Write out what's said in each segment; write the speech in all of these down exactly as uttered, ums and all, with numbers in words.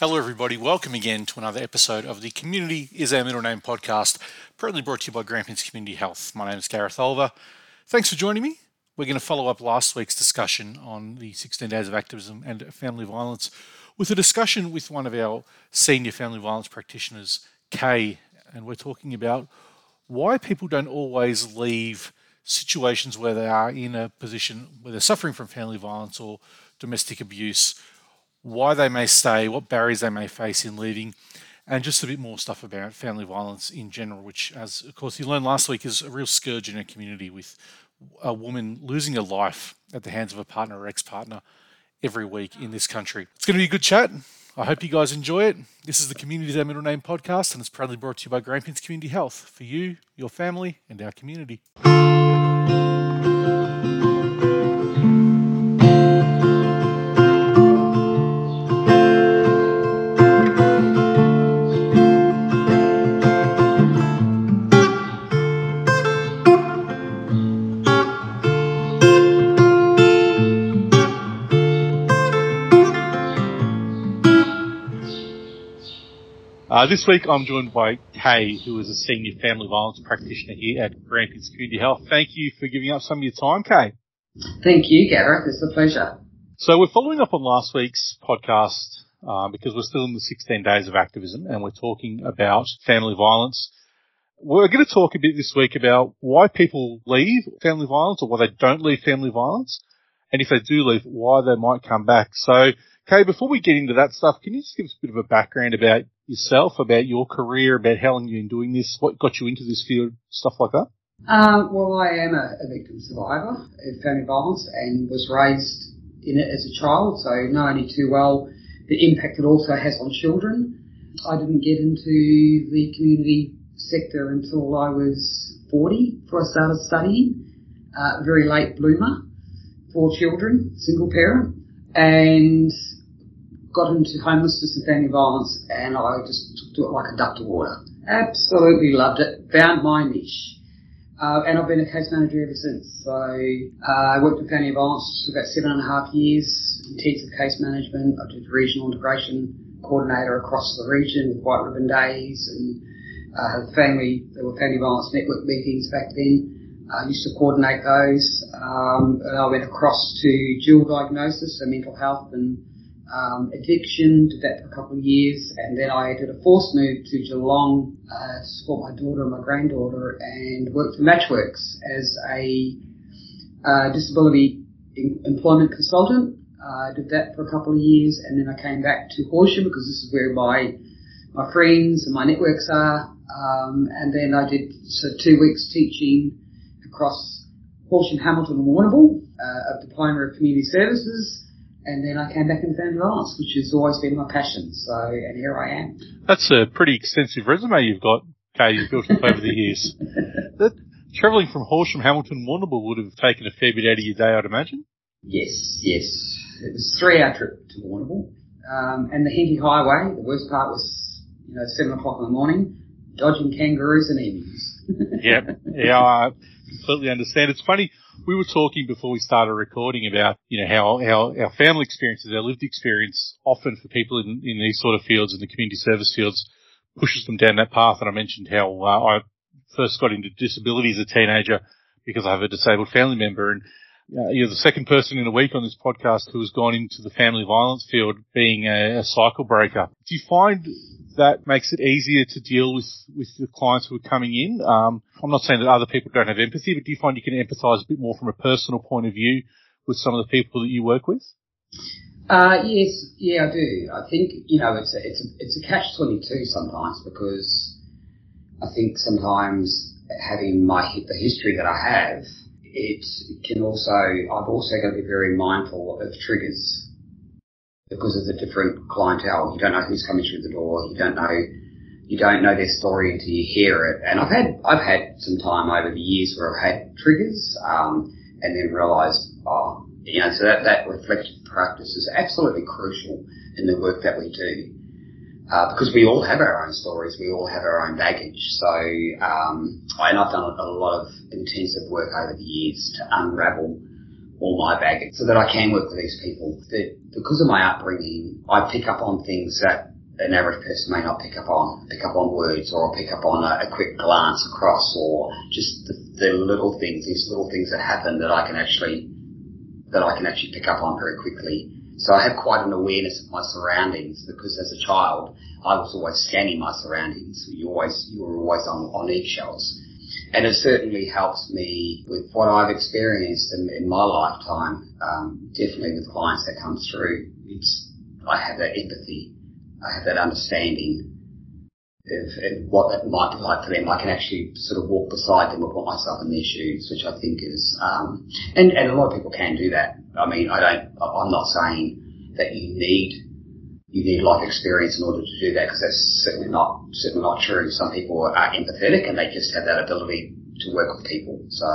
Hello everybody, welcome again to another episode of the Community is Our Middle Name podcast, proudly brought to you by Grampians Community Health. My name is Gareth Oliver. Thanks for joining me. We're going to follow up last week's discussion on the sixteen days of activism and family violence with a discussion with one of our senior family violence practitioners, Kay, and we're talking about why people don't always leave situations where they are in a position where they're suffering from family violence or domestic abuse, why they may stay, what barriers they may face in leaving, and just a bit more stuff about family violence in general, which, as of course you learned last week, is a real scourge in our community, with a woman losing her life at the hands of a partner or ex-partner every week in this country. It's going to be a good chat. I hope you guys enjoy it. This is the Community is Our Middle Name podcast, and it's proudly brought to you by Grampians Community Health, for you, your family, and our community. Uh, this week I'm joined by Kay, who is a senior family violence practitioner here at Grampians Community Health. Thank you for giving up some of your time, Kay. Thank you, Gareth. It's a pleasure. So we're following up on last week's podcast uh, because we're still in the sixteen days of activism and we're talking about family violence. We're going to talk a bit this week about why people leave family violence, or why they don't leave family violence, and if they do leave, why they might come back. So, Kay, before we get into that stuff, can you just give us a bit of a background about yourself, about your career, about how long you've been doing this, what got you into this field, stuff like that? Um, well, I am a, a victim survivor of family violence and was raised in it as a child, so know only too well the impact it also has on children. I didn't get into the community sector until I was forty, before I started studying. Uh, very late bloomer, four children, single parent, and got into homelessness and family violence, and I just took it like a duck to water. Absolutely loved it. Found my niche. Uh, and I've been a case manager ever since. So uh, I worked with family violence for about seven and a half years, intensive case management. I did regional integration coordinator across the region with White Ribbon Days, and uh, family, there were family violence network meetings back then. I used to coordinate those. Um, and I went across to dual diagnosis, so mental health and Um, addiction, did that for a couple of years, and then I did a forced move to Geelong uh, to support my daughter and my granddaughter, and worked for Matchworks as a uh, disability in- employment consultant. I uh, did that for a couple of years, and then I came back to Horsham because this is where my my friends and my networks are, um, and then I did so two weeks teaching across Horsham, Hamilton and Warrnambool uh, of Diploma of Community Services. And then I came back into family violence, which has always been my passion. So, and here I am. That's a pretty extensive resume you've got, Kay. You've built up over the years. That, travelling from Horsham, Hamilton, Warrnambool would have taken a fair bit out of your day, I'd imagine. Yes, yes. It was a three-hour trip to Warrnambool, um, and the Henty Highway. The worst part was, you know, seven o'clock in the morning, dodging kangaroos and emus. Yeah, yeah, I completely understand. It's funny. We were talking before we started recording about, you know, how, how our family experiences, our lived experience, often for people in, in these sort of fields, in the community service fields, pushes them down that path. And I mentioned how uh, I first got into disability as a teenager because I have a disabled family member. And uh, you're the second person in a week on this podcast who has gone into the family violence field being a, a cycle breaker. Do you find that makes it easier to deal with, with the clients who are coming in? Um, I'm not saying that other people don't have empathy, but do you find you can empathise a bit more from a personal point of view with some of the people that you work with? Uh, yes, yeah, I do. I think, you know, it's a, it's a, it's a catch twenty-two sometimes, because I think sometimes having my the history that I have, it can also, I've also got to be very mindful of triggers, because of the different clientele. You don't know who's coming through the door. You don't know, you don't know their story until you hear it. And I've had, I've had some time over the years where I've had triggers, um, and then realized, oh, you know, so that, that reflective practice is absolutely crucial in the work that we do. Uh, because we all have our own stories. We all have our own baggage. So, um, and I've done a lot of intensive work over the years to unravel all my baggage so that I can work with these people. The, because of my upbringing, I pick up on things that an average person may not pick up on, pick up on words, or pick up on a, a quick glance across, or just the, the little things, these little things that happen that I can actually, that I can actually pick up on very quickly. So I have quite an awareness of my surroundings, because as a child, I was always scanning my surroundings. You always, you were always on, on eggshells. And it certainly helps me with what I've experienced in, in my lifetime, um, definitely with clients that come through. It's, I have that empathy. I have that understanding of, of what that might be like for them. I can actually sort of walk beside them or put myself in their shoes, which I think is, um, and, and a lot of people can do that. I mean, I don't, I'm not saying that you need, you need life experience in order to do that, because that's certainly not, certainly not true. Some people are empathetic and they just have that ability to work with people. So,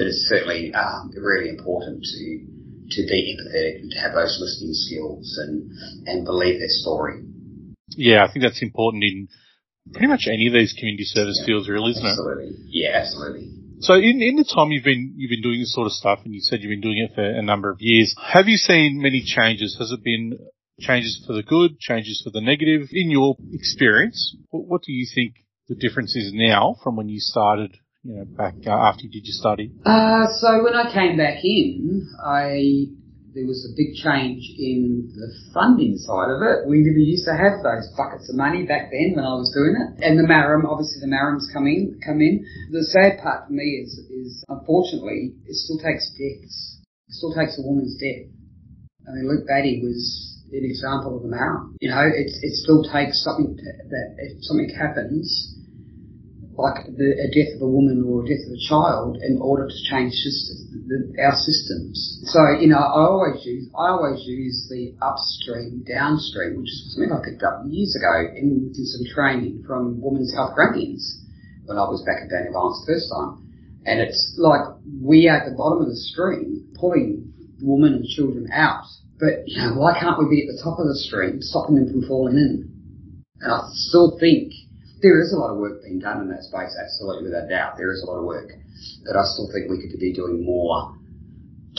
but it's certainly, um, really important to, to be empathetic and to have those listening skills and, and believe their story. Yeah, I think that's important in pretty much any of these community service yeah, fields, really, isn't absolutely. it? Absolutely. Yeah, absolutely. So, in, in the time you've been you've been doing this sort of stuff, and you said you've been doing it for a number of years, have you seen many changes? Has it been changes for the good, changes for the negative? In your experience, what, what do you think the difference is now from when you started? You know, back uh, after you did your study. Uh, so when I came back in, I. There was a big change in the funding side of it. We never used to have those buckets of money back then when I was doing it. And the MARAM, obviously the MARAMs come in, come in. The sad part for me is, is unfortunately, it still takes deaths. It still takes a woman's death. I mean, Luke Batty was an example of a MARAM. You know, it, it still takes something to, that if something happens, like the, a death of a woman or a death of a child, in order to change systems, the, our systems. So, you know, I always use I always use the upstream, downstream, which is something I picked up years ago in, in some training from Women's Health Guardians when I was back at Danny Violence the first time. And it's like we are at the bottom of the stream pulling women and children out. But, you know, why can't we be at the top of the stream stopping them from falling in? And I still think there is a lot of work being done in that space, absolutely, without doubt. There is a lot of work. But I still think we could be doing more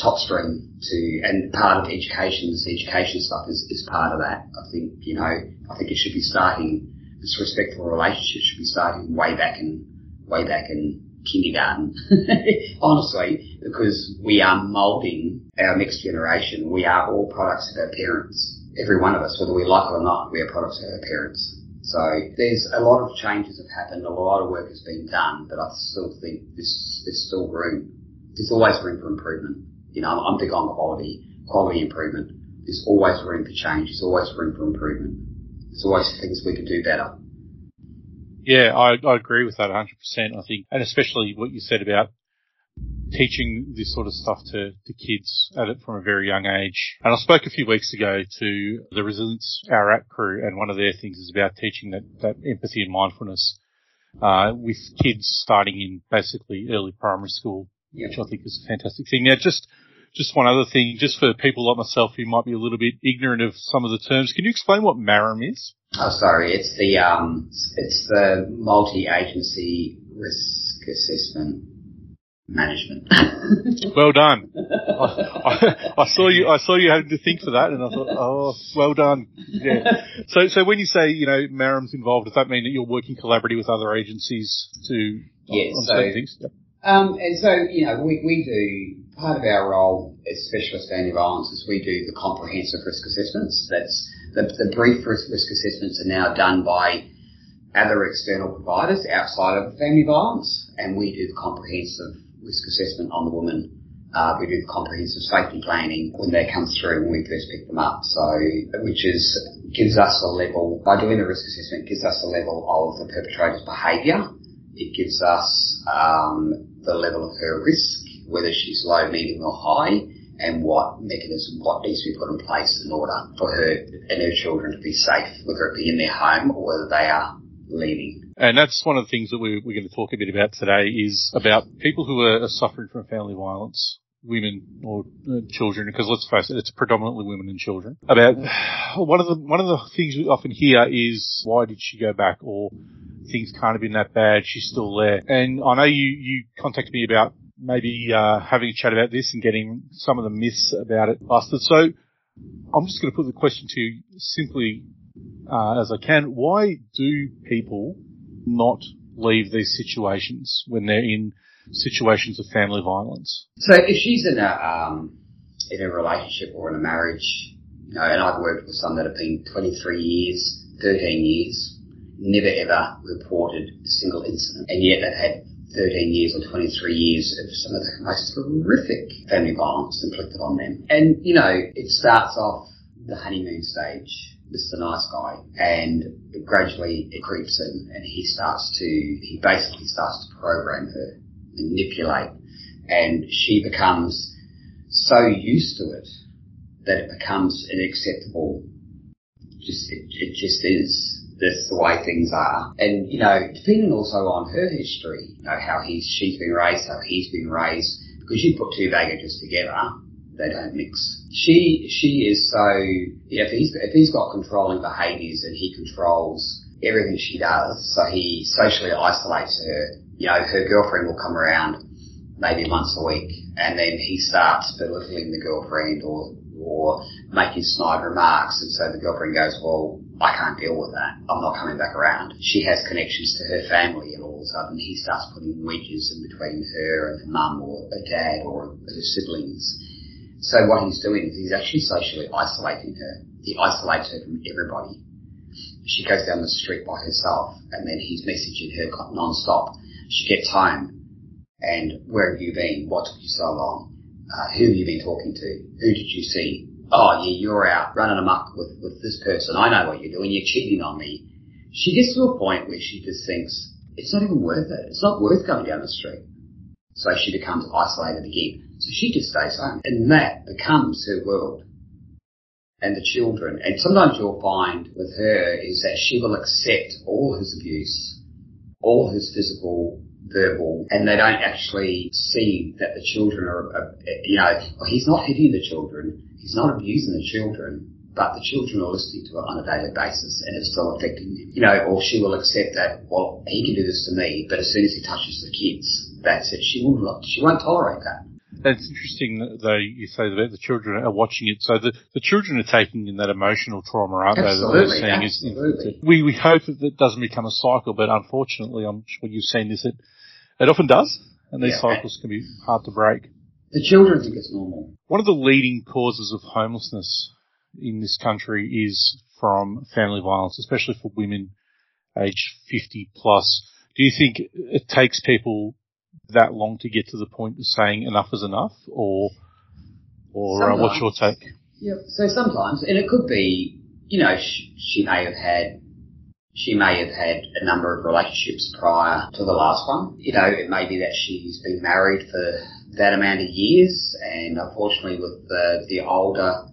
top stream to, and part of education, this education stuff is, is part of that. I think, you know, I think it should be starting, this respectful relationship should be starting way back in, way back in kindergarten. Honestly, because we are moulding our next generation. We are all products of our parents. Every one of us, whether we like it or not, we are products of our parents. So there's a lot of changes have happened, a lot of work has been done, but I still think there's, there's still room. There's always room for improvement. You know, I'm big on quality, quality improvement. There's always room for change. There's always room for improvement. There's always things we could do better. Yeah, I, I agree with that one hundred percent, I think, and especially what you said about teaching this sort of stuff to, to kids at it from a very young age. And I spoke a few weeks ago to the Resilience ARAP crew, and one of their things is about teaching that, that empathy and mindfulness uh, with kids starting in basically early primary school, yep. which I think is a fantastic thing. Now, just just one other thing, just for people like myself who might be a little bit ignorant of some of the terms, can you explain what MARAM is? Oh, sorry, it's the um, it's the multi-agency risk assessment. Management. Well done. I, I, I saw you. I saw you having to think for that, and I thought, oh, well done. Yeah. So, so when you say, you know, MARAM's involved, does that mean that you're working collaboratively with other agencies to? Yes. Yeah, so, things? Yeah. Um, and so you know, we we do part of our role as specialist family violence is we do the comprehensive risk assessments. That's the, the brief risk, risk assessments are now done by other external providers outside of family violence, and we do the comprehensive risk assessment on the woman. Uh, we do the comprehensive safety planning when they come through when we first pick them up. So, which is, gives us a level, by doing the risk assessment, gives us a level of the perpetrator's behaviour. It gives us, um, the level of her risk, whether she's low, medium or high, and what mechanism, what needs to be put in place in order for her and her children to be safe, whether it be in their home or whether they are leaving. And that's one of the things that we're, we're going to talk a bit about today is about people who are suffering from family violence, women or uh, children, because let's face it, it's predominantly women and children. About one of the one of the things we often hear is, why did she go back? Or things can't have been that bad, she's still there. And I know you, you contacted me about maybe uh, having a chat about this and getting some of the myths about it busted. So I'm just going to put the question to you simply uh, as I can. Why do people not leave these situations when they're in situations of family violence? So if she's in a um, in a relationship or in a marriage, you know, and I've worked with some that have been twenty-three years, thirteen years, never ever reported a single incident, and yet they've had thirteen years or twenty-three years of some of the most horrific family violence inflicted on them. And, you know, it starts off the honeymoon stage. This is a nice guy. And it gradually it creeps in and he starts to, he basically starts to program her, manipulate. And she becomes so used to it that it becomes unacceptable. Just, it, it just is. That's the way things are. And, you know, depending also on her history, you know, how he's, she's been raised, how he's been raised, because you put two baggages together, they don't mix. She, she is so, you know, if he's, if he's got controlling behaviours and he controls everything she does, so he socially isolates her, you know, her girlfriend will come around maybe once a week and then he starts belittling the girlfriend or, or making snide remarks, and so the girlfriend goes, well, I can't deal with that. I'm not coming back around. She has connections to her family, and all of a sudden he starts putting wedges in between her and her mum or her dad or her siblings. So what he's doing is he's actually socially isolating her. He isolates her from everybody. She goes down the street by herself, and then he's messaging her non-stop. She gets home, and where have you been? What took you so long? Uh, who have you been talking to? Who did you see? Oh, yeah, you're out running amok with, with this person. I know what you're doing. You're cheating on me. She gets to a point where she just thinks, it's not even worth it. It's not worth going down the street. So she becomes isolated again. So she just stays home. And that becomes her world and the children. And sometimes you'll find with her is that she will accept all his abuse, all his physical, verbal, and they don't actually see that the children are, are you know, well, he's not hitting the children. He's not abusing the children, but the children are listening to it on a daily basis and it's still affecting them. You know, or she will accept that, well, he can do this to me, but as soon as he touches the kids, that's it. She won't, she won't tolerate that. That's interesting, though, you say that the children are watching it. So the, the children are taking in that emotional trauma, aren't absolutely, they? Absolutely. We, we hope that it doesn't become a cycle, but unfortunately, I'm sure you've seen this, it, it often does, and these yeah. cycles can be hard to break. The children think it's normal. One of the leading causes of homelessness in this country is from family violence, especially for women aged fifty plus. Do you think it takes people that long to get to the point of saying enough is enough, or or uh, what's your take? Yeah, so sometimes, and it could be, you know, she, she may have had She may have had a number of relationships prior to the last one. You know, it may be that she's been married for that amount of years, and unfortunately with the, the older,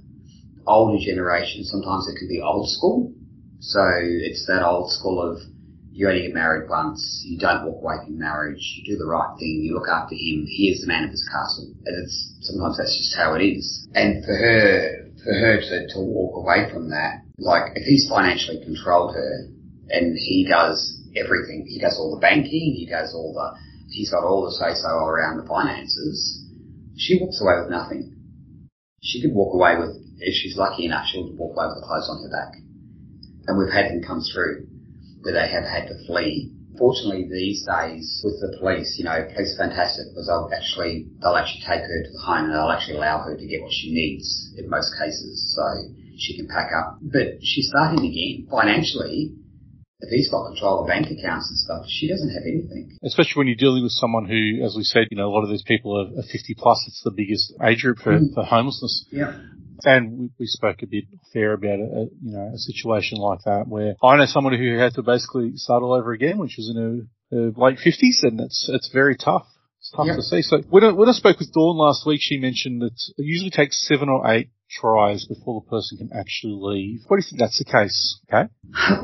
older generation, sometimes it can be old school. So it's that old school of you only get married once, you don't walk away from marriage, you do the right thing, you look after him, he is the man of his castle. And it's, sometimes that's just how it is. And for her, for her to, to walk away from that, like if he's financially controlled her, and he does everything. He does all the banking. He does all the, he's got all the say-so around the finances. She walks away with nothing. She could walk away with, if she's lucky enough, she'll walk away with the clothes on her back. And we've had them come through where they have had to flee. Fortunately, these days with the police, you know, police are fantastic because they'll actually, they'll actually take her to the home and they'll actually allow her to get what she needs in most cases. So she can pack up. But she's starting again financially. If he's got control of bank accounts and stuff, she doesn't have anything. Especially when you're dealing with someone who, as we said, you know, a lot of these people are fifty plus. It's the biggest age group for, mm. for homelessness. Yeah. And we, we spoke a bit fair about a, you know, a situation like that where I know someone who had to basically start all over again, which was in her, her late fifties, and it's it's very tough. It's tough yeah. to see. So when I, when I spoke with Dawn last week, she mentioned that it usually takes seven or eight tries before the person can actually leave. What do you think that's the case, okay?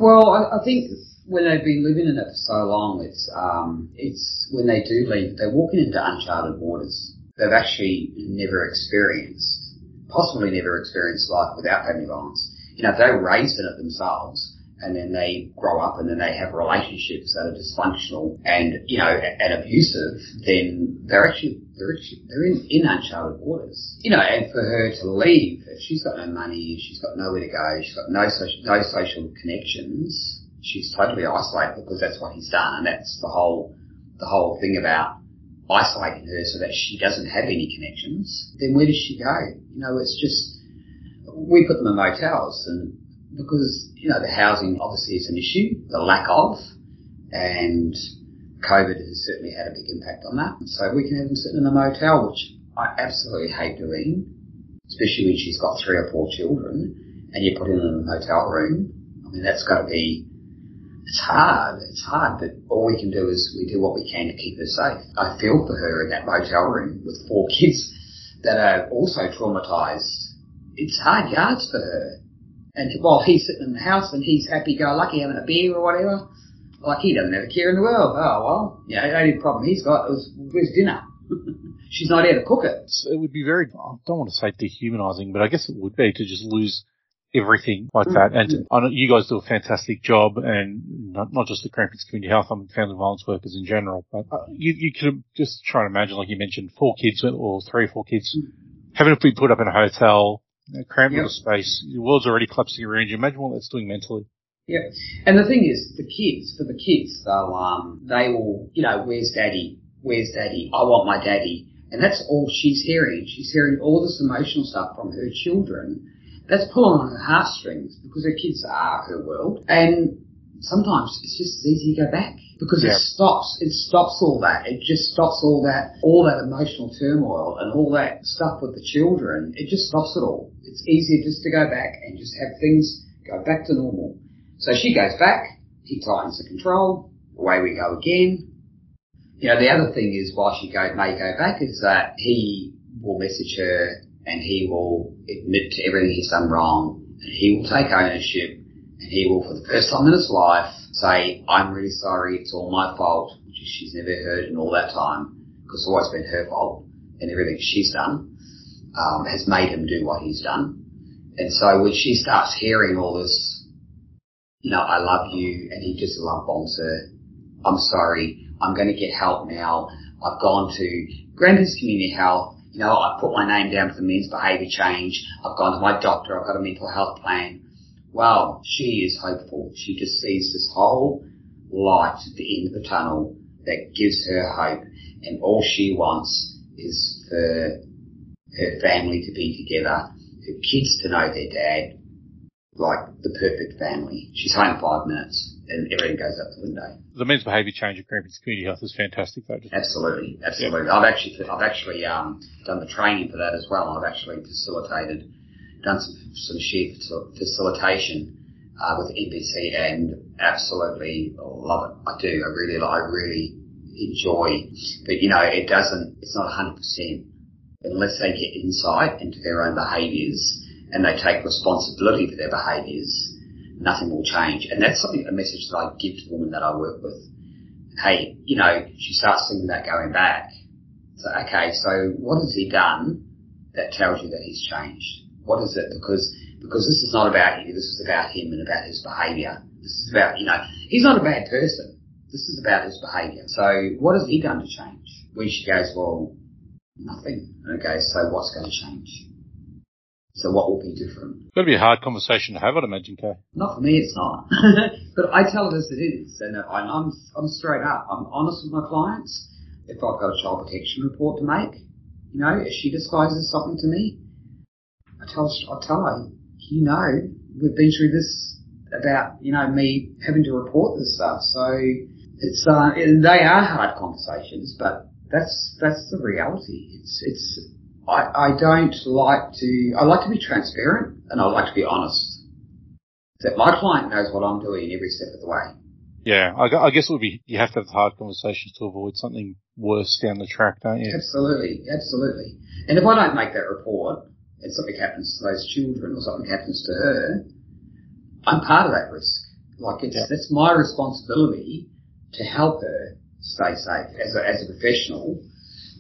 Well, I, I think when they've been living in it for so long, it's um, it's when they do leave, they're walking into uncharted waters. They've actually never experienced, possibly never experienced life without family violence. You know, if they were raised in it themselves and then they grow up and then they have relationships that are dysfunctional and, you know, and abusive, then they're actually, they're actually, they're in, in uncharted waters. You know, and for her to leave, if she's got no money, she's got nowhere to go, she's got no social, no social connections, she's totally isolated, because that's what he's done. And that's the whole, the whole thing about isolating her so that she doesn't have any connections. Then where does she go? You know, it's just, we put them in motels, and because, you know, the housing obviously is an issue, the lack of, and COVID has certainly had a big impact on that. And so we can have them sitting in a motel, which I absolutely hate doing, especially when she's got three or four children and you're putting them in a motel room. I mean, that's got to be, it's hard, it's hard, but all we can do is we do what we can to keep her safe. I feel for her in that motel room with four kids that are also traumatised. It's hard yards for her. And while he's sitting in the house and he's happy-go-lucky having a beer or whatever, like, he doesn't have a care in the world. Oh, well, you know, the only problem he's got is, where's dinner? She's not here to cook it. So it would be very, I don't want to say dehumanising, but I guess it would be to just lose everything like that. And mm-hmm. I know you guys do a fantastic job, and not, not just the Grampians Community Health, I mean, family violence workers in general. But you, you could just try and imagine, like you mentioned, four kids or three or four kids, mm-hmm. having to be put up in a hotel, cramped yep. little space, the world's already collapsing around you. Imagine what that's doing mentally. Yeah. And the thing is, the kids, for the kids, they'll, um, they will, you know, where's daddy? Where's daddy? I want my daddy. And that's all she's hearing. She's hearing all this emotional stuff from her children. That's pulling on her heartstrings, because her kids are her world. And sometimes it's just as easy to go back, because yep. it stops. It stops all that. It just stops all that, all that emotional turmoil and all that stuff with the children. It just stops it all. It's easier just to go back and just have things go back to normal. So she goes back. He tightens the control. Away we go again. You know, the other thing is, while she go, may go back, is that he will message her and he will admit to everything he's done wrong, and he will take ownership, and he will, for the first time in his life, say, I'm really sorry, it's all my fault, which she's never heard in all that time, because it's always been her fault, and everything she's done um, has made him do what he's done. And so when she starts hearing all this, you know, I love you, and he just love bombs her, I'm sorry, I'm going to get help now, I've gone to Grampians Community Health, you know, I've put my name down for men's behaviour change, I've gone to my doctor, I've got a mental health plan. Well, she is hopeful. She just sees this whole light at the end of the tunnel that gives her hope, and all she wants is for her family to be together, her kids to know their dad, like the perfect family. She's home five minutes and everything goes out the window. The men's behaviour change at Grampians Community Health is fantastic, though. Absolutely, absolutely. Yeah. I've actually, I've actually um, done the training for that as well. I've actually facilitated, done some, some shared facilitation uh, with N P C, and absolutely love it. I do. I really, I really enjoy. But you know, it doesn't. It's not one hundred percent unless they get insight into their own behaviours and they take responsibility for their behaviours. Nothing will change. And that's something, a message that I give to the woman that I work with. Hey, you know, she starts thinking about going back. So, okay, so what has he done that tells you that he's changed? What is it? Because, because this is not about you. This is about him and about his behaviour. This is about, you know, he's not a bad person. This is about his behaviour. So what has he done to change? When she goes, well, nothing. Okay, so what's going to change? So what will be different? That'd be a hard conversation to have, I'd imagine, Kay. Not for me, it's not. But I tell it as it is, and I'm I'm straight up. I'm honest with my clients. If I've got a child protection report to make, you know, if she discloses something to me, I tell I tell her, you know, we've been through this about, you know, me having to report this stuff. So it's uh, and they are hard conversations, but that's that's the reality. It's it's. I, I don't like to, I like to be transparent and I like to be honest. That my client knows what I'm doing every step of the way. Yeah, I, I guess it would be, you have to have the hard conversations to avoid something worse down the track, don't you? Absolutely, absolutely. And if I don't make that report and something happens to those children or something happens to her, I'm part of that risk. Like it's, yeah. That's my responsibility to help her stay safe as a, as a professional.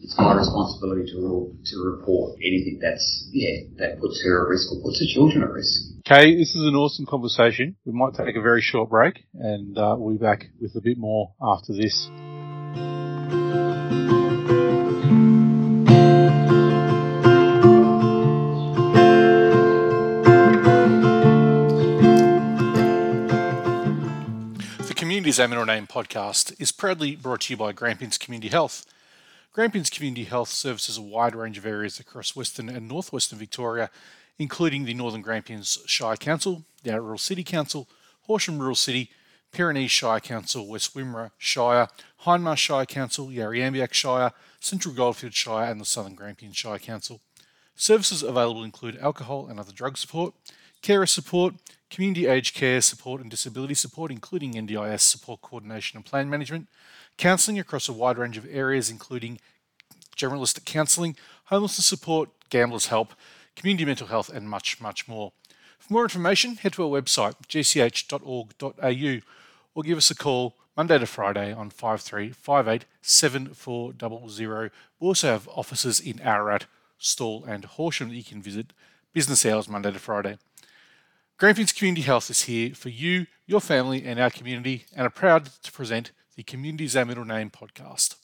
it's my responsibility to to report anything that's yeah that puts her at risk or puts her children at risk. Kay, this is an awesome conversation. We might take a very short break, and uh, we'll be back with a bit more after this. Community's Aminal Name podcast is proudly brought to you by Grampians Community Health. Grampians Community Health services a wide range of areas across Western and Northwestern Victoria, including the Northern Grampians Shire Council, the Rural City Council, Horsham Rural City, Pyrenees Shire Council, West Wimmera Shire, Hindmarsh Shire Council, Yarriambiack Shire, Central Goldfields Shire and the Southern Grampians Shire Council. Services available include alcohol and other drug support, carer support, community aged care support and disability support, including N D I S support coordination and plan management, counselling across a wide range of areas, including generalistic counselling, homelessness support, gamblers help, community mental health, and much, much more. For more information, head to our website, g c h dot org dot a u, or give us a call Monday to Friday on five three five eight seven four zero zero. We also have offices in Ararat, Stawell, and Horsham that you can visit, business hours Monday to Friday. Grampians Community Health is here for you, your family and our community, and are proud to present the Community's Our Middle Name podcast.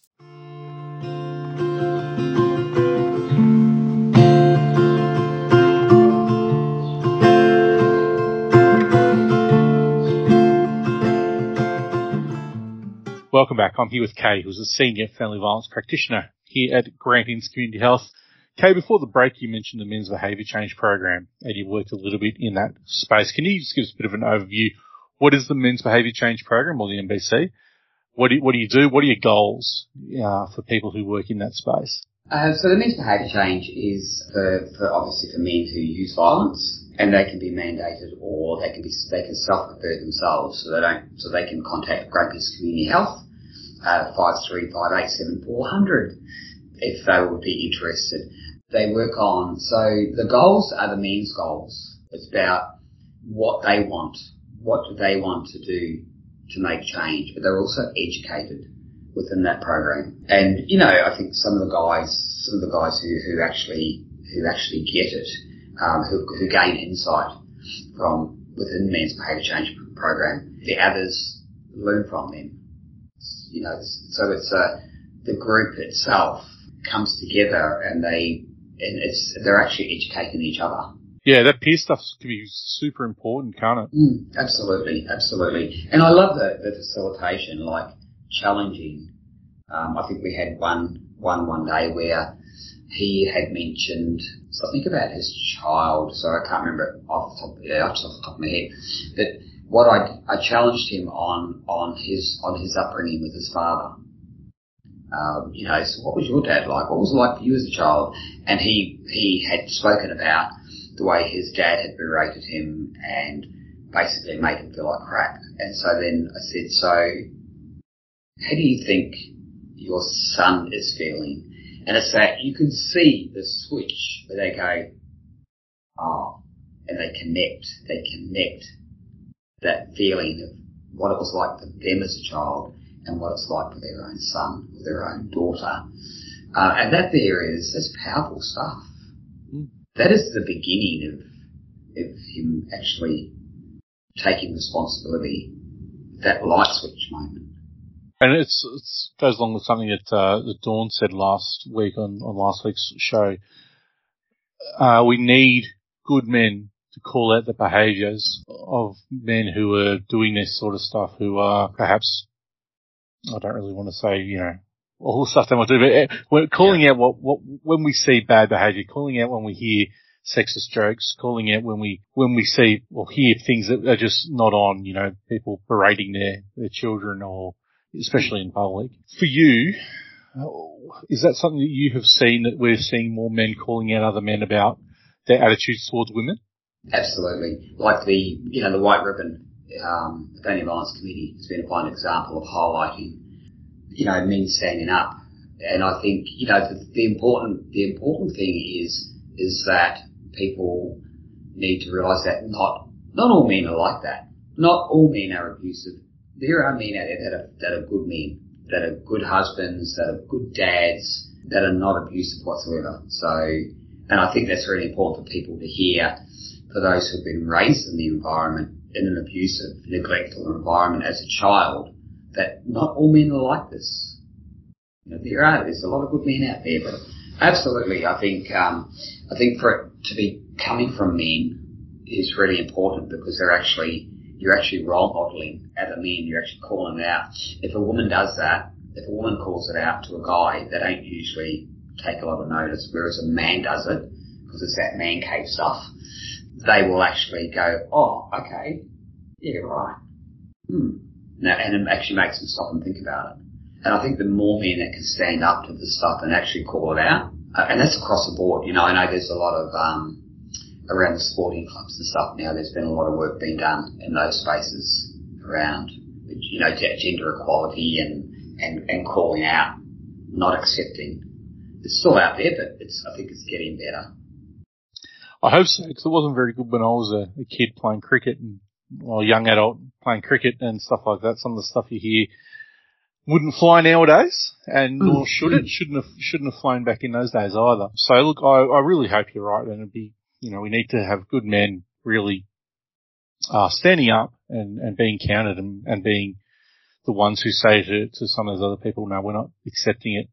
Welcome back. I'm here with Kay, who's a senior family violence practitioner here at Grampians Community Health. Kay, before the break, you mentioned the Men's Behaviour Change Program, and you worked a little bit in that space. Can you just give us a bit of an overview? What is the Men's Behaviour Change Program, or the M B C? What do you, what do you do? What are your goals uh, for people who work in that space? Uh, so the Men's Behaviour Change is for, for obviously for men who use violence, and they can be mandated, or they can be they can self-refer themselves, so they don't so they can contact Grampians Community Health, uh, five three five eight seven four hundred. If they would be interested. They work on, so the goals are the men's goals. It's about what they want, what do they want to do to make change, but they're also educated within that program. And, you know, I think some of the guys, some of the guys who, who actually, who actually get it, um, who, who gain insight from within the Men's Behaviour Change Program, the others learn from them. It's, you know, so it's a, the group itself comes together and they and it's they're actually educating each other. Yeah, that peer stuff can be super important, can't it? Mm, absolutely, absolutely. And I love the, the facilitation, like challenging. Um, I think we had one one one day where he had mentioned something about his child, so I can't remember it off the top, yeah, off the top of my head. But what I I challenged him on on his on his upbringing with his father. Um, you know, so what was your dad like? What was it like for you as a child? And he, he had spoken about the way his dad had berated him and basically made him feel like crap. And so then I said, so how do you think your son is feeling? And it's that you can see the switch where they go, oh, and they connect, they connect that feeling of what it was like for them as a child and what it's like for their own son or their own daughter. Uh, and that there is, that's powerful stuff. Mm. That is the beginning of of him actually taking responsibility, that light switch moment. And it's, it's goes along with something that, uh, that Dawn said last week on, on last week's show. Uh, we need good men to call out the behaviours of men who are doing this sort of stuff, who are perhaps... I don't really want to say, you know, all the stuff they want to do, but we're calling yeah. out what, what, when we see bad behaviour, calling out when we hear sexist jokes, calling out when we, when we see or hear things that are just not on, you know, people berating their, their children or especially in public. For you, is that something that you have seen that we're seeing more men calling out other men about their attitudes towards women? Absolutely. Like the, you know, the White Ribbon. Um, the Family Violence Committee has been a fine example of highlighting, you know, men standing up. And I think, you know, the, the important, the important thing is, is that people need to realise that not, not all men are like that. Not all men are abusive. There are men out there that are, that are good men, that are good husbands, that are good dads, that are not abusive whatsoever. So, and I think that's really important for people to hear, for those who've been raised in the environment, in an abusive, neglectful environment as a child, that not all men are like this. You know, there are, there's a lot of good men out there, but absolutely, I think, um, I think for it to be coming from men is really important, because they're actually, you're actually role modelling other men, you're actually calling it out. If a woman does that, if a woman calls it out to a guy, they don't usually take a lot of notice, whereas a man does it, because it's that man cave stuff, they will actually go, oh, okay, yeah, right. Hmm. Now, and it actually makes them stop and think about it. And I think the more men that can stand up to this stuff and actually call it out, and that's across the board, you know, I know there's a lot of, um, around the sporting clubs and stuff now, there's been a lot of work being done in those spaces around, you know, gender equality and, and, and calling out, not accepting. It's still out there, but it's, I think it's getting better. I hope so, because it wasn't very good when I was a, a kid playing cricket, and well, a young adult playing cricket and stuff like that. Some of the stuff you hear wouldn't fly nowadays, and mm. nor should it. Shouldn't have, shouldn't have flown back in those days either. So look, I, I really hope you're right, and it'd be, you know, we need to have good men really, uh, standing up and, and being counted and, and being the ones who say to, to some of those other people, no, we're not accepting it.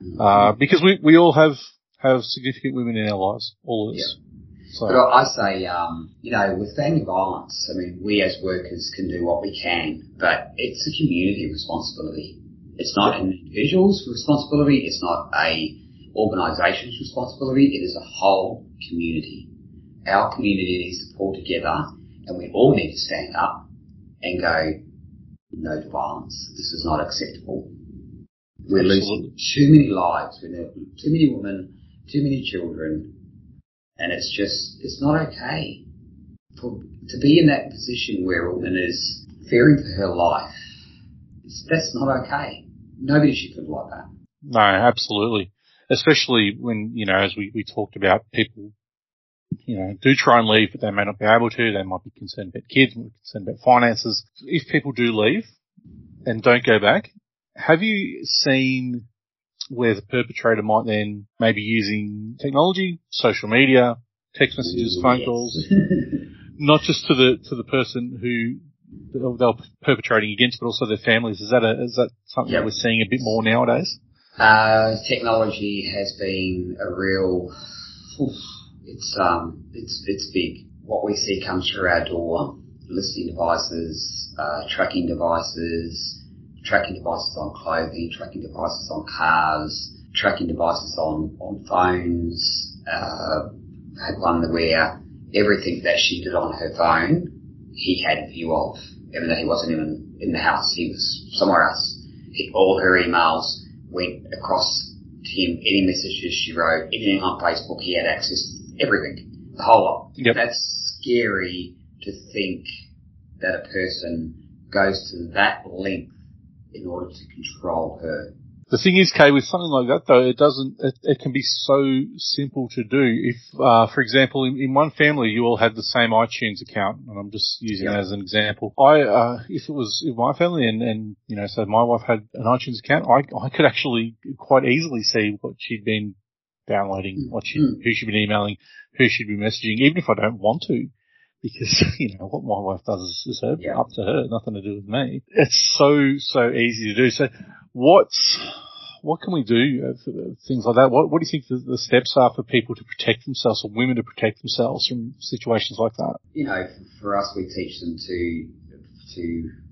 Mm-hmm. Uh, because we, we all have, have significant women in our lives, all of us. Yeah. So. But I say, um, you know, with family violence, I mean, we as workers can do what we can, but it's a community responsibility. It's not an individual's responsibility. It's not a organisation's responsibility. It is a whole community. Our community needs to pull together, and we all need to stand up and go, no to violence. This is not acceptable. We're losing too many lives. We're losing too many women, too many children, and it's just, it's not okay for, to be in that position where a woman is fearing for her life. It's, that's not okay. Nobody should live like that. No, absolutely. Especially when, you know, as we, we talked about, people, you know, do try and leave, but they may not be able to. They might be concerned about kids, might be concerned about finances. If people do leave and don't go back, have you seen where the perpetrator might then maybe using technology, social media, text messages, phone yes. calls, not just to the, to the person who they're perpetrating against, but also their families? Is that a, is that something yep. that we're seeing a bit more nowadays? Uh, technology has been a real, oof, it's, um, it's, it's big. What we see comes through our door, listening devices, uh, tracking devices, tracking devices on clothing, tracking devices on cars, tracking devices on, on phones. Uh, I had one where everything that she did on her phone, he had a view of, even though he wasn't even in the house, he was somewhere else. He, all her emails went across to him, any messages she wrote, anything on Facebook, he had access to everything, the whole lot. Yep. That's scary to think that a person goes to that length in order to control her. The thing is, Kay, with something like that, though, it doesn't. It, it can be so simple to do. If, uh, for example, in, in one family, you all had the same iTunes account, and I'm just using yep. that as an example. I, uh, if it was in my family, and, and you know, so my wife had an iTunes account, I, I could actually quite easily see what she'd been downloading, what she, mm. who she'd been emailing, who she'd been messaging, even if I don't want to. Because, you know, what my wife does is, is her, yeah. up to her, nothing to do with me. It's so, so easy to do. So what's, what can we do for things like that? What, what do you think the, the steps are for people to protect themselves, or women to protect themselves from situations like that? You know, for us, we teach them to, to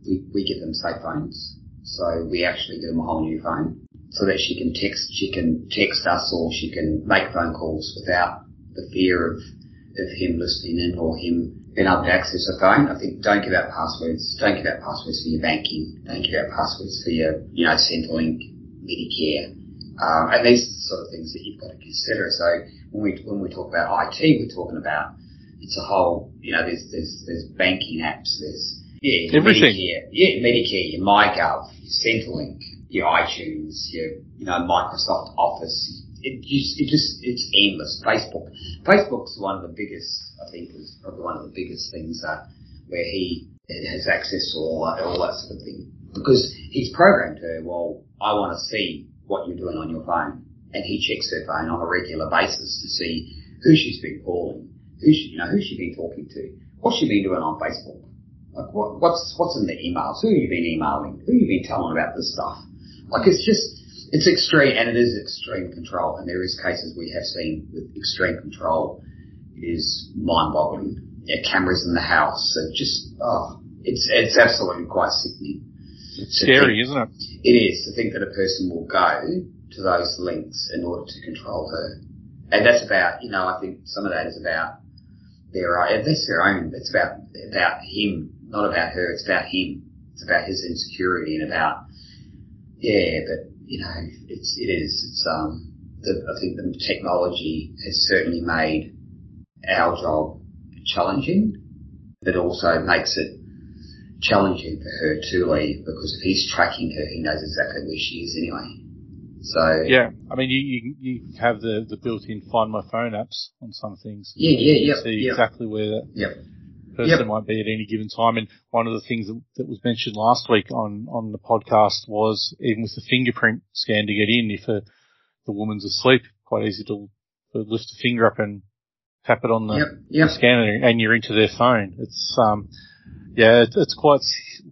we, we give them safe phones. So we actually give them a whole new phone so that she can text, she can text us, or she can make phone calls without the fear of, of him listening in or him being able to access a phone. I think don't give out passwords. Don't give out passwords for your banking. Don't give out passwords for your, you know, Centrelink, Medicare. Um, and these are the sort of things that you've got to consider. So when we when we talk about I T, we're talking about it's a whole, you know, there's there's there's banking apps, there's yeah, your everything. Medicare, yeah, Medicare, your MyGov, your Centrelink, your iTunes, your you know Microsoft Office. It just, it just, it's endless. Facebook. Facebook's one of the biggest, I think, is probably one of the biggest things that, where he has access to all that, all that sort of thing. Because he's programmed her, well, I want to see what you're doing on your phone. and he checks her phone on a regular basis to see who she's been calling, who she, you know, who she's been talking to, what's she been doing on Facebook, like what, what's what's in the emails, who you've been emailing, who you've been telling about this stuff. Like it's just, it's extreme, and it is extreme control, and there is cases we have seen with extreme control. It is mind-boggling. Yeah, cameras in the house, and just, oh, it's it's absolutely quite sickening. It's scary, isn't it? It is, to think that a person will go to those lengths in order to control her. And that's about, you know, I think some of that is about their own, that's their own, it's about, about him, not about her, it's about him. It's about his insecurity and about, yeah, but, you know, it's, it is, it's, um, the, I think the technology has certainly made our job challenging, but also makes it challenging for her to leave, because if he's tracking her, he knows exactly where she is anyway. So yeah, I mean, you you, you have the, the built-in Find My Phone apps on some things. Yeah, yeah, yeah. You see yep, exactly where that yep. person yep. might be at any given time. And one of the things that, that was mentioned last week on, on the podcast was even with the fingerprint scan to get in, if a, the woman's asleep, quite easy to lift a finger up and tap it on the, yep, yep. the scanner, and you're into their phone. It's um, yeah, it's, it's quite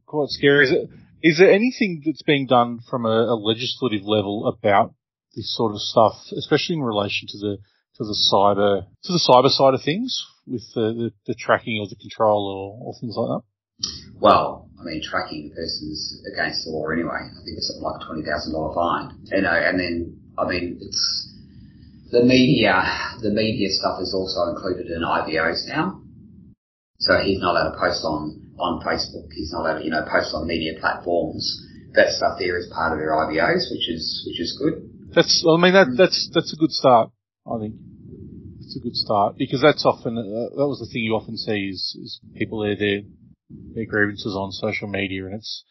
quite scary. Is it? Is there anything that's being done from a, a legislative level about this sort of stuff, especially in relation to the to the cyber to the cyber side of things, with the, the, the tracking or the control or, or things like that? Well, I mean, tracking the person's against the law anyway. I think it's something like a twenty thousand dollar fine. You know, and then I mean, it's. The media, the media stuff is also included in I V Os now. So he's not allowed to post on, on Facebook. He's not allowed to, you know, post on media platforms. That stuff there is part of their I V Os, which is, which is good. That's, I mean, that, that's, that's a good start, I think. That's a good start, because that's often, uh, that was the thing you often see is, is people air their, their grievances on social media, and it's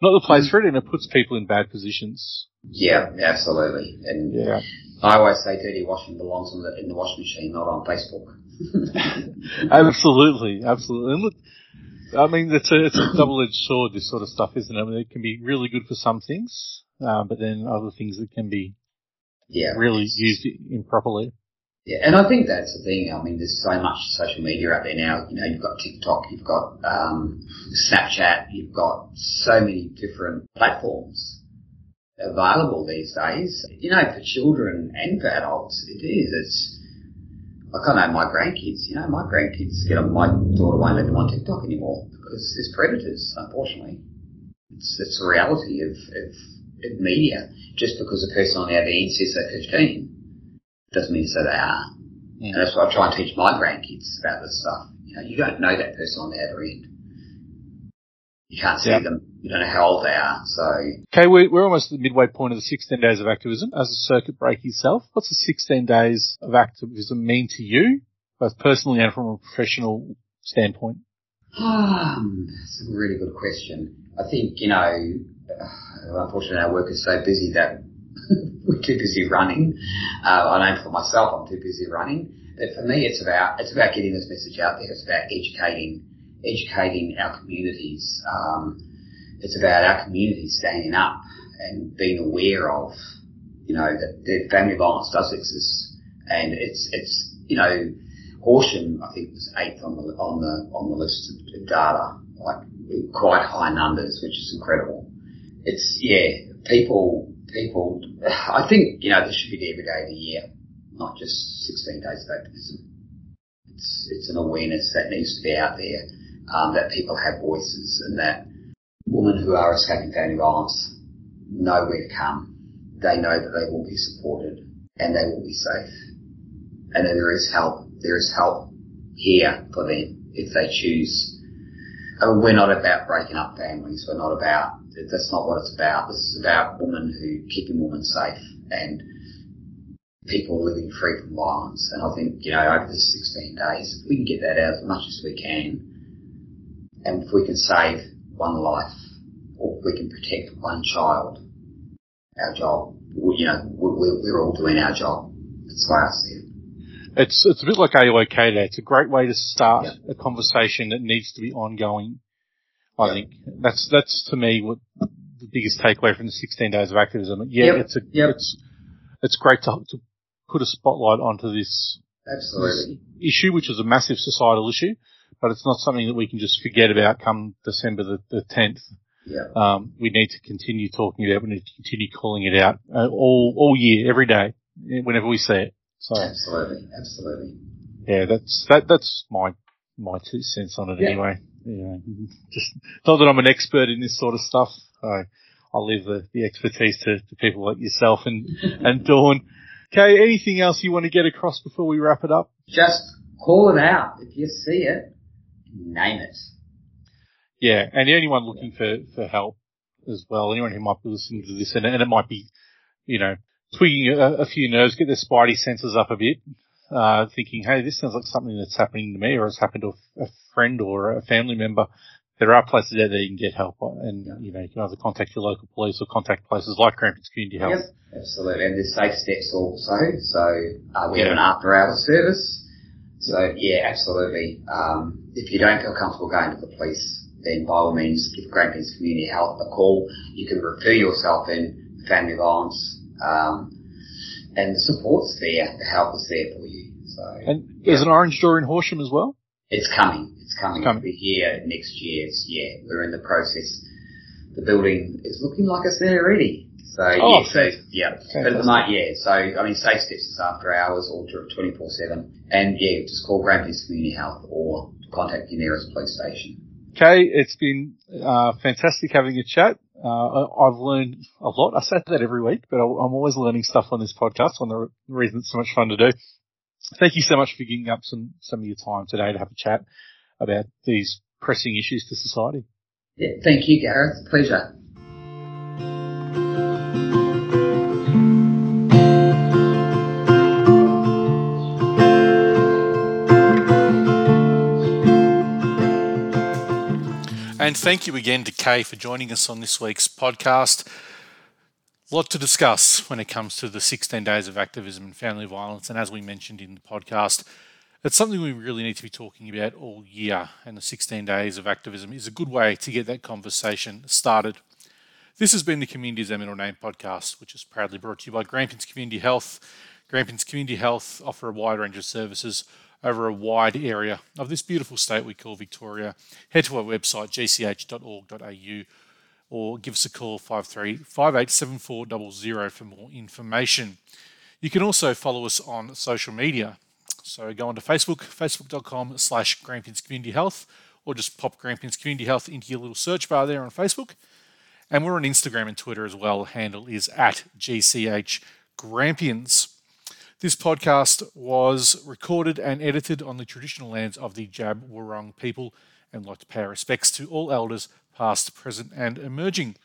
not the place for it, and it puts people in bad positions. Yeah, absolutely. And yeah. I always say dirty washing belongs in the, in the washing machine, not on Facebook. Absolutely, absolutely. And look, I mean, it's a, it's a double-edged sword, this sort of stuff, isn't it? I mean, it can be really good for some things, uh, but then other things that can be yeah, really used improperly. Yeah, and I think that's the thing. I mean, there's so much social media out there now. You know, you've got TikTok, you've got um, Snapchat, you've got so many different platforms available these days. You know, for children and for adults, it is. It's like, I know my grandkids, you know, my grandkids get on, my daughter won't let them on TikTok anymore because there's predators, unfortunately. It's, it's the reality of, of, of media. Just because a person on the other end says they're fifteen doesn't mean so they are. Yeah. And that's why I try and teach my grandkids about this stuff. You know, you don't know that person on the other end. You can't see yeah. them. You don't know how old they are, so... Okay, we're, we're almost at the midway point of the sixteen days of activism. As a circuit breaker yourself, what's the sixteen days of activism mean to you, both personally and from a professional standpoint? Um, that's a really good question. I think, you know, unfortunately our work is so busy that we're too busy running. Uh, I know for myself I'm too busy running. But for me it's about, it's about getting this message out there. It's about educating, educating our communities, um... It's about our community standing up and being aware of, you know, that, that family violence does exist, and it's it's you know, Horsham I think was eighth on the on the on the list of data, like quite high numbers, which is incredible. It's yeah, people people. I think you know this should be every day of the year, not just sixteen days of activism. It's it's an awareness that needs to be out there, um, that people have voices and that. Women who are escaping family violence know where to come. They know that they will be supported and they will be safe. And that there is help. There is help here for them if they choose. I mean, we're not about breaking up families. We're not about, that's not what it's about. This is about women who, keeping women safe and people living free from violence. And I think, you know, over the sixteen days, if we can get that out as much as we can, and if we can save one life, or if we can protect one child, our job, we, you know, we're, we're all doing our job. That's why I see it. It's, it's a bit like A O K Day. It's a great way to start yep. a conversation that needs to be ongoing, I yep. think. That's, that's to me what the biggest takeaway from the sixteen days of activism. Yeah, yep. it's a, yep. it's, it's great to, to put a spotlight onto this, Absolutely. this issue, which is a massive societal issue, but it's not something that we can just forget about come December the, the tenth. Yeah. Um, we need to continue talking about it. We need to continue calling it out uh, all all year, every day, whenever we see it. So, absolutely, absolutely. Yeah, that's that. That's my my two cents on it yeah. anyway. Yeah, just not that I'm an expert in this sort of stuff. I I'll leave the, the expertise to, to people like yourself and and Dawn. Okay, anything else you want to get across before we wrap it up? Just call it out. If you see it, name it. Yeah, and anyone looking for, for help as well, anyone who might be listening to this, and, and it might be, you know, twigging a, a few nerves, get their spidey senses up a bit, uh, thinking, hey, this sounds like something that's happening to me or has happened to a, a friend or a family member. There are places out there you can get help, and, yeah. you know, you can either contact your local police or contact places like Grampians Community Health. Yep, absolutely, and there's Safe Steps also, so uh, we yeah. have an after-hours service. So, yeah, absolutely. Um, if you don't feel comfortable going to the police, then by all means give Grampians Community Health a call. You can refer yourself in for family violence, um, and the support's there, the help is there for you. So, and yeah. there's an Orange Door in Horsham as well? It's coming, it's coming. It's coming. It'll be here next year. It's, yeah, we're in the process. The building is looking like it's there already. So, oh, yeah, so, yeah. But at the night, yeah. So, I mean, Safe Steps is after hours or twenty-four seven. And, yeah, just call Grampians Community Health or contact your nearest police station. Okay, it's been uh, fantastic having a chat. Uh, I've learned a lot. I say that every week, but I'm always learning stuff on this podcast, on the reason it's so much fun to do. Thank you so much for giving up some, some of your time today to have a chat about these pressing issues to society. Yeah, thank you, Gareth. Pleasure. And thank you again to Kay for joining us on this week's podcast. A lot to discuss when it comes to the sixteen days of activism and family violence. And as we mentioned in the podcast, it's something we really need to be talking about all year. And the sixteen days of activism is a good way to get that conversation started. This has been the Community's Our Middle Name podcast, which is proudly brought to you by Grampians Community Health. Grampians Community Health offer a wide range of services over a wide area of this beautiful state we call Victoria. Head to our website, g c h dot org dot a u, or give us a call, five three five eight seven four zero zero, for more information. You can also follow us on social media. So go onto Facebook, facebook.com slash Grampians Community Health, or just pop Grampians Community Health into your little search bar there on Facebook. And we're on Instagram and Twitter as well. Handle is at G C H Grampians. This podcast was recorded and edited on the traditional lands of the Jab Wurrung people, and I'd like to pay our respects to all elders, past, present and emerging.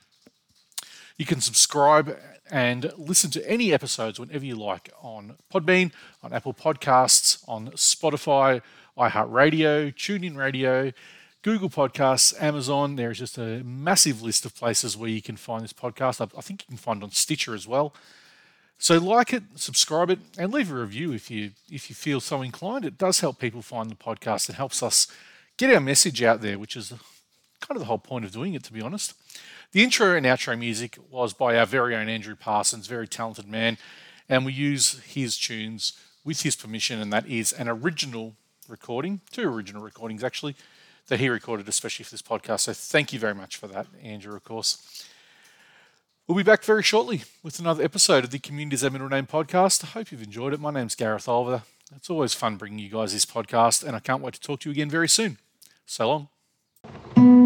You can subscribe and listen to any episodes whenever you like on Podbean, on Apple Podcasts, on Spotify, iHeartRadio, TuneIn Radio, Google Podcasts, Amazon. There is just a massive list of places where you can find this podcast. I think you can find it on Stitcher as well. So like it, subscribe it, and leave a review if you if you feel so inclined. It does help people find the podcast and helps us get our message out there, which is kind of the whole point of doing it, to be honest. The intro and outro music was by our very own Andrew Parsons, very talented man, and we use his tunes with his permission, and that is an original recording, two original recordings actually, that he recorded especially for this podcast. So thank you very much for that, Andrew, of course. We'll be back very shortly with another episode of the Community's Our Middle Name podcast. I hope you've enjoyed it. My name's Gareth Olver. It's always fun bringing you guys this podcast, and I can't wait to talk to you again very soon. So long.